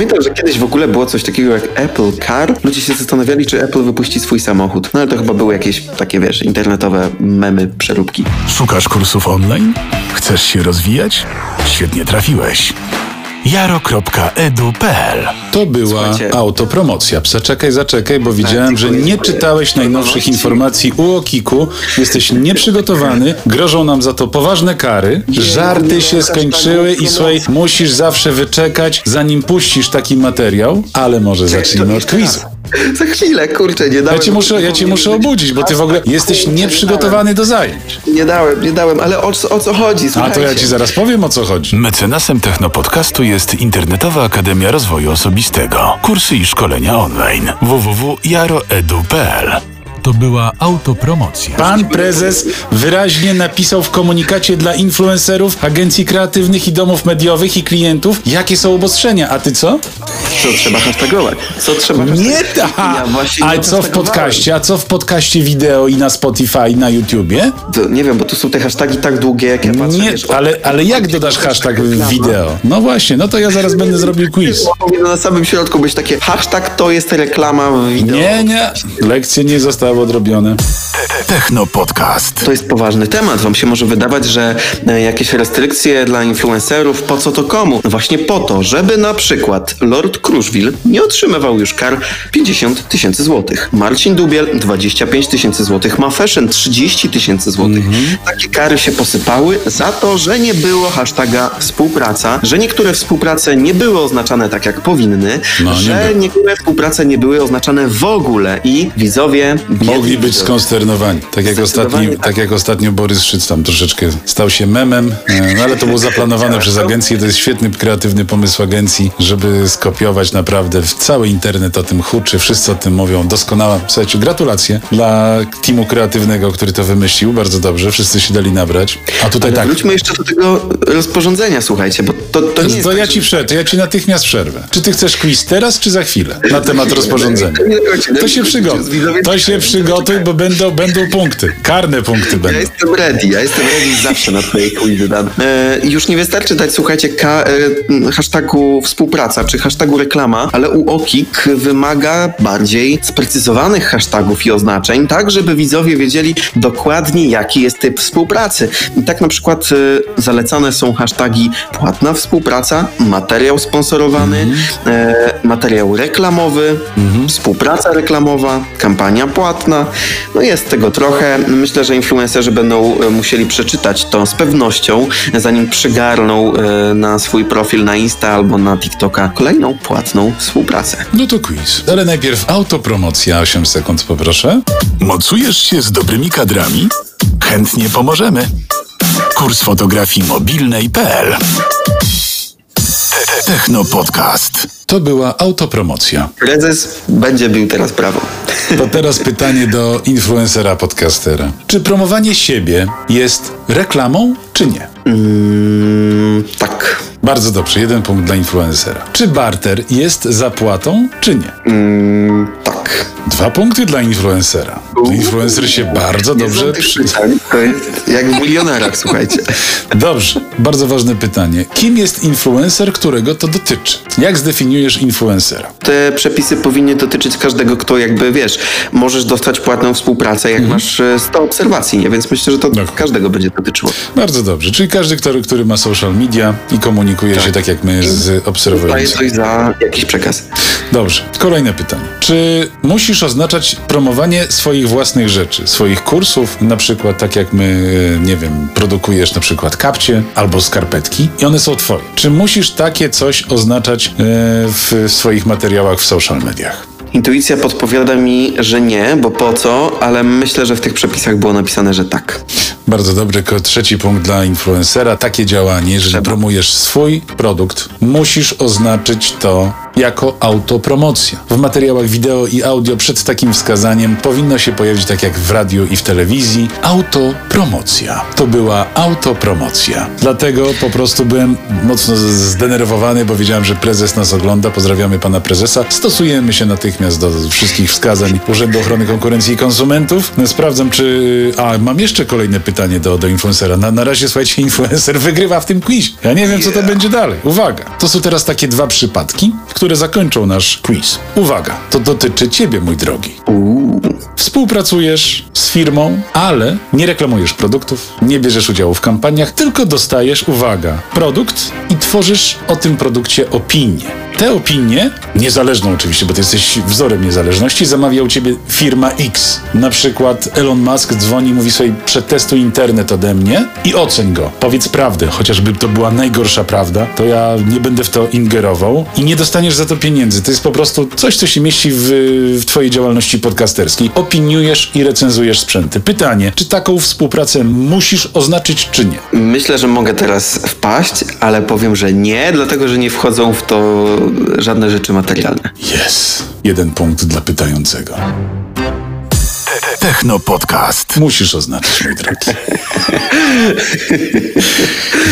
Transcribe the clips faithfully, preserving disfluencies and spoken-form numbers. Pamiętam, że kiedyś w ogóle było coś takiego jak Apple Car. Ludzie się zastanawiali, czy Apple wypuści swój samochód. No ale to chyba były jakieś takie, wiesz, internetowe memy, przeróbki. Szukasz kursów online? Chcesz się rozwijać? Świetnie trafiłeś. jaro kropka e d u kropka p l. To była Słuchajcie. autopromocja. Zaczekaj, zaczekaj, bo widziałem, że nie czytałeś najnowszych informacji u Okiku. Jesteś nieprzygotowany. Grożą nam za to poważne kary. Żarty się skończyły i słuchaj, musisz zawsze wyczekać, zanim puścisz taki materiał, ale może zacznijmy od quizu. Za chwilę, kurczę, nie dałem. Ja cię muszę, ja cię muszę obudzić, bo ty w ogóle jesteś nieprzygotowany do zajęć. Nie dałem, nie dałem, ale o, o co chodzi? Słuchajcie. A to ja ci zaraz powiem, o co chodzi. Mecenasem Technopodcastu jest Internetowa Akademia Rozwoju Osobistego. Kursy i szkolenia online. w w w kropka jaro kropka e d u kropka p l. To była autopromocja. Pan prezes wyraźnie napisał w komunikacie dla influencerów, agencji kreatywnych i domów mediowych i klientów, jakie są obostrzenia. A ty co? Co trzeba hashtagować? Co trzeba hashtagować? Nie tak! Ja a co w podcaście? A co w podcaście wideo i na Spotify, i na YouTubie? To nie wiem, bo tu są te hasztagi tak długie, jak ja patrzę. Nie, wiesz, ale, ale jak dodasz hashtag w wideo? No właśnie, no to ja zaraz będę zrobił quiz. Powinno na samym środku być takie hashtag to jest reklama w wideo. Nie, nie. Lekcje nie zostały odrobione. Technopodcast. To jest poważny temat. Wam się może wydawać, że jakieś restrykcje dla influencerów, po co to komu? No właśnie po to, żeby na przykład Lord Różwil nie otrzymywał już kar pięćdziesiąt tysięcy złotych. Marcin Dubiel dwadzieścia pięć tysięcy złotych. Ma Fashion trzydzieści tysięcy złotych. Mm-hmm. Takie kary się posypały za to, że nie było hashtaga współpraca, że niektóre współprace nie były oznaczane tak, jak powinny, no, że nie niektóre współprace nie były oznaczane w ogóle i widzowie mogli być skonsternowani. Tak jak, ostatni, tak. tak jak ostatnio Borys Szyc tam troszeczkę stał się memem, no ale to było zaplanowane przez agencję. To jest świetny, kreatywny pomysł agencji, żeby skopiować naprawdę w cały internet o tym huczy. Wszyscy o tym mówią. Doskonała. Słuchajcie, gratulacje dla teamu kreatywnego, który to wymyślił. Bardzo dobrze. Wszyscy się dali nabrać. A tutaj ale tak. Wróćmy jeszcze do tego rozporządzenia, słuchajcie, bo to, to nie to jest... To ja ci przerwę, ja ci natychmiast przerwę. Czy ty chcesz quiz teraz, czy za chwilę? Na temat rozporządzenia. To się przygotuj. To się przygotuj, bo będą, będą punkty. Karne punkty będą. Ja jestem ready. Ja jestem ready zawsze na twojej quizy. E, już nie wystarczy dać, słuchajcie, ka, e, hashtagu współpraca czy hashtagu reklama, ale u Okik wymaga bardziej sprecyzowanych hashtagów i oznaczeń, tak żeby widzowie wiedzieli dokładnie, jaki jest typ współpracy. I tak na przykład e, zalecane są hashtagi płatna współpraca, materiał sponsorowany, mm. e, materiał reklamowy, mm. współpraca reklamowa, kampania płatna. No jest tego trochę. Myślę, że influencerzy będą musieli przeczytać to z pewnością, zanim przygarną na swój profil na Insta albo na TikToka kolejną płatną współpracę. No to quiz. Ale najpierw autopromocja. osiem sekund poproszę. Mocujesz się z dobrymi kadrami? Chętnie pomożemy. Kurs fotografii mobilnej kropka p l. Technopodcast. To była autopromocja. Prezes będzie bił teraz prawo. To teraz pytanie do influencera, podcastera. Czy promowanie siebie jest reklamą, czy nie? Mm, tak. Bardzo dobrze, jeden punkt dla influencera. Czy barter jest zapłatą, czy nie? Mm, tak. Dwa punkty dla influencera. To influencer się bardzo dobrze... Przy... To jest jak w milionerach, słuchajcie. Dobrze, bardzo ważne pytanie. Kim jest influencer, którego to dotyczy? Jak zdefiniujesz influencera? Te przepisy powinny dotyczyć każdego, kto jakby, wiesz, możesz dostać płatną współpracę, jak mhm. masz sto obserwacji, nie? Więc myślę, że to no. każdego będzie dotyczyło. Bardzo dobrze, czyli każdy, który, który ma social media i komunikację, komunikuje tak. się tak, jak my z obserwującymi. Daje coś za jakiś przekaz. Dobrze. Kolejne pytanie. Czy musisz oznaczać promowanie swoich własnych rzeczy, swoich kursów, na przykład tak jak my, nie wiem, produkujesz na przykład kapcie albo skarpetki i one są twoje. Czy musisz takie coś oznaczać w swoich materiałach w social mediach? Intuicja podpowiada mi, że nie, bo po co, ale myślę, że w tych przepisach było napisane, że tak. Bardzo dobry, trzeci punkt dla influencera. Takie działanie, jeżeli promujesz swój produkt, musisz oznaczyć to jako autopromocja. W materiałach wideo i audio przed takim wskazaniem powinno się pojawić, tak jak w radiu i w telewizji, autopromocja. To była autopromocja. Dlatego po prostu byłem mocno zdenerwowany, bo wiedziałem, że prezes nas ogląda. Pozdrawiamy pana prezesa. Stosujemy się natychmiast do wszystkich wskazań Urzędu Ochrony Konkurencji i Konsumentów. Sprawdzam, czy... A, mam jeszcze kolejne pytanie do, do influencera. Na, na razie, słuchajcie, influencer wygrywa w tym quizie. Ja nie wiem, co to będzie dalej. Uwaga. To są teraz takie dwa przypadki, w których które zakończą nasz quiz. Uwaga, to dotyczy ciebie, mój drogi. Współpracujesz z firmą, ale nie reklamujesz produktów, nie bierzesz udziału w kampaniach, tylko dostajesz, uwaga, produkt i tworzysz o tym produkcie opinię. Te opinie, niezależną oczywiście, bo ty jesteś wzorem niezależności, zamawia u ciebie firma X. Na przykład Elon Musk dzwoni i mówi sobie, przetestuj internet ode mnie i oceń go. Powiedz prawdę, chociażby to była najgorsza prawda, to ja nie będę w to ingerował i nie dostaniesz za to pieniędzy. To jest po prostu coś, co się mieści w, w twojej działalności podcasterskiej. Opiniujesz i recenzujesz sprzęty. Pytanie, czy taką współpracę musisz oznaczyć, czy nie? Myślę, że mogę teraz wpaść, ale powiem, że nie, dlatego, że nie wchodzą w to żadne rzeczy materialne. Yes. Jeden punkt dla pytającego. Techno Podcast. Musisz oznaczyć, mój drogi.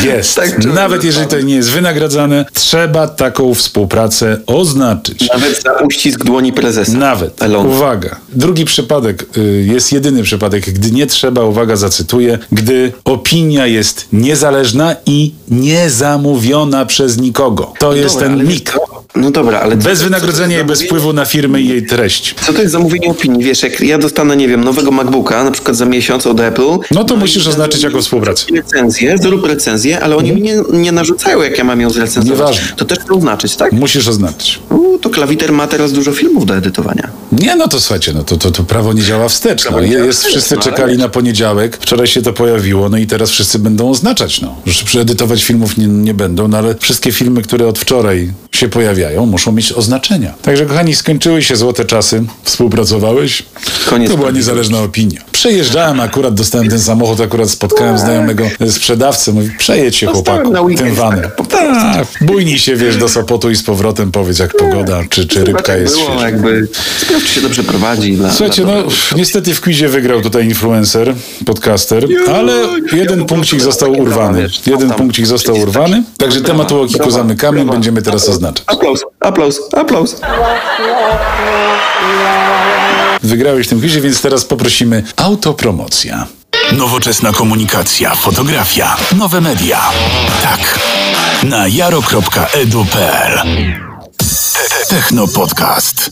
Jest. Tak, nawet jeżeli to nie jest wynagradzane, trzeba taką współpracę oznaczyć. Nawet za uścisk dłoni prezesa. Nawet. Elon. Uwaga. Drugi przypadek y, jest jedyny przypadek, gdy nie trzeba, uwaga, zacytuję, gdy opinia jest niezależna i niezamówiona przez nikogo. To no jest dobra, ten mit. No dobra, ale... Bez wynagrodzenia i bez wpływu na firmę i jej treść. Co to jest zamówienie opinii? Wiesz, jak ja dostanę, nie wiem, nowego MacBooka, na przykład za miesiąc od Apple... No to no musisz oznaczyć jako współpracę. Recenzję, zrób recenzję, ale oni mi nie, nie narzucają, jak ja mam ją zrecenzować. Nieważne. To też chcę oznaczyć, tak? Musisz oznaczyć. U, to klawiter ma teraz dużo filmów do edytowania. Nie, no to słuchajcie, no to, to, to prawo nie działa wstecz. No. Jest, wszyscy czekali na poniedziałek, wczoraj się to pojawiło, no i teraz wszyscy będą oznaczać, no. Już przeedytować filmów nie, nie będą, no ale wszystkie filmy, które od wczoraj się pojawiają, muszą mieć oznaczenia. Także, kochani, skończyły się złote czasy. Współpracowałeś? Koniec. To była niezależna opinia. Przejeżdżałem akurat, dostałem ten samochód, akurat spotkałem tak. znajomego sprzedawcę. Mówi, przejedź się, chłopaku, tym vanem. Tak, tak. Bujnij się, wiesz, do Sopotu i z powrotem powiedz, jak tak. pogoda, czy, czy rybka tak jest świeża. Jakby... Sprawdź, czy się dobrze prowadzi. Dla, Słuchajcie, dla no niestety w quizie wygrał tutaj influencer, podcaster, jo, ale jeden jo, punkcik został tam, urwany. Wiesz, jeden tam, punkcik został urwany. Taki... Także brawa, temat Okiku zamykamy. Brawa, będziemy teraz brawa. oznaczać. Aplauz, aplauz, aplauz. Wygrałeś w tym quizie, więc teraz poprosimy autopromocja. Nowoczesna komunikacja, fotografia, nowe media. Tak. Na jaro kropka e d u kropka p l Techno Podcast.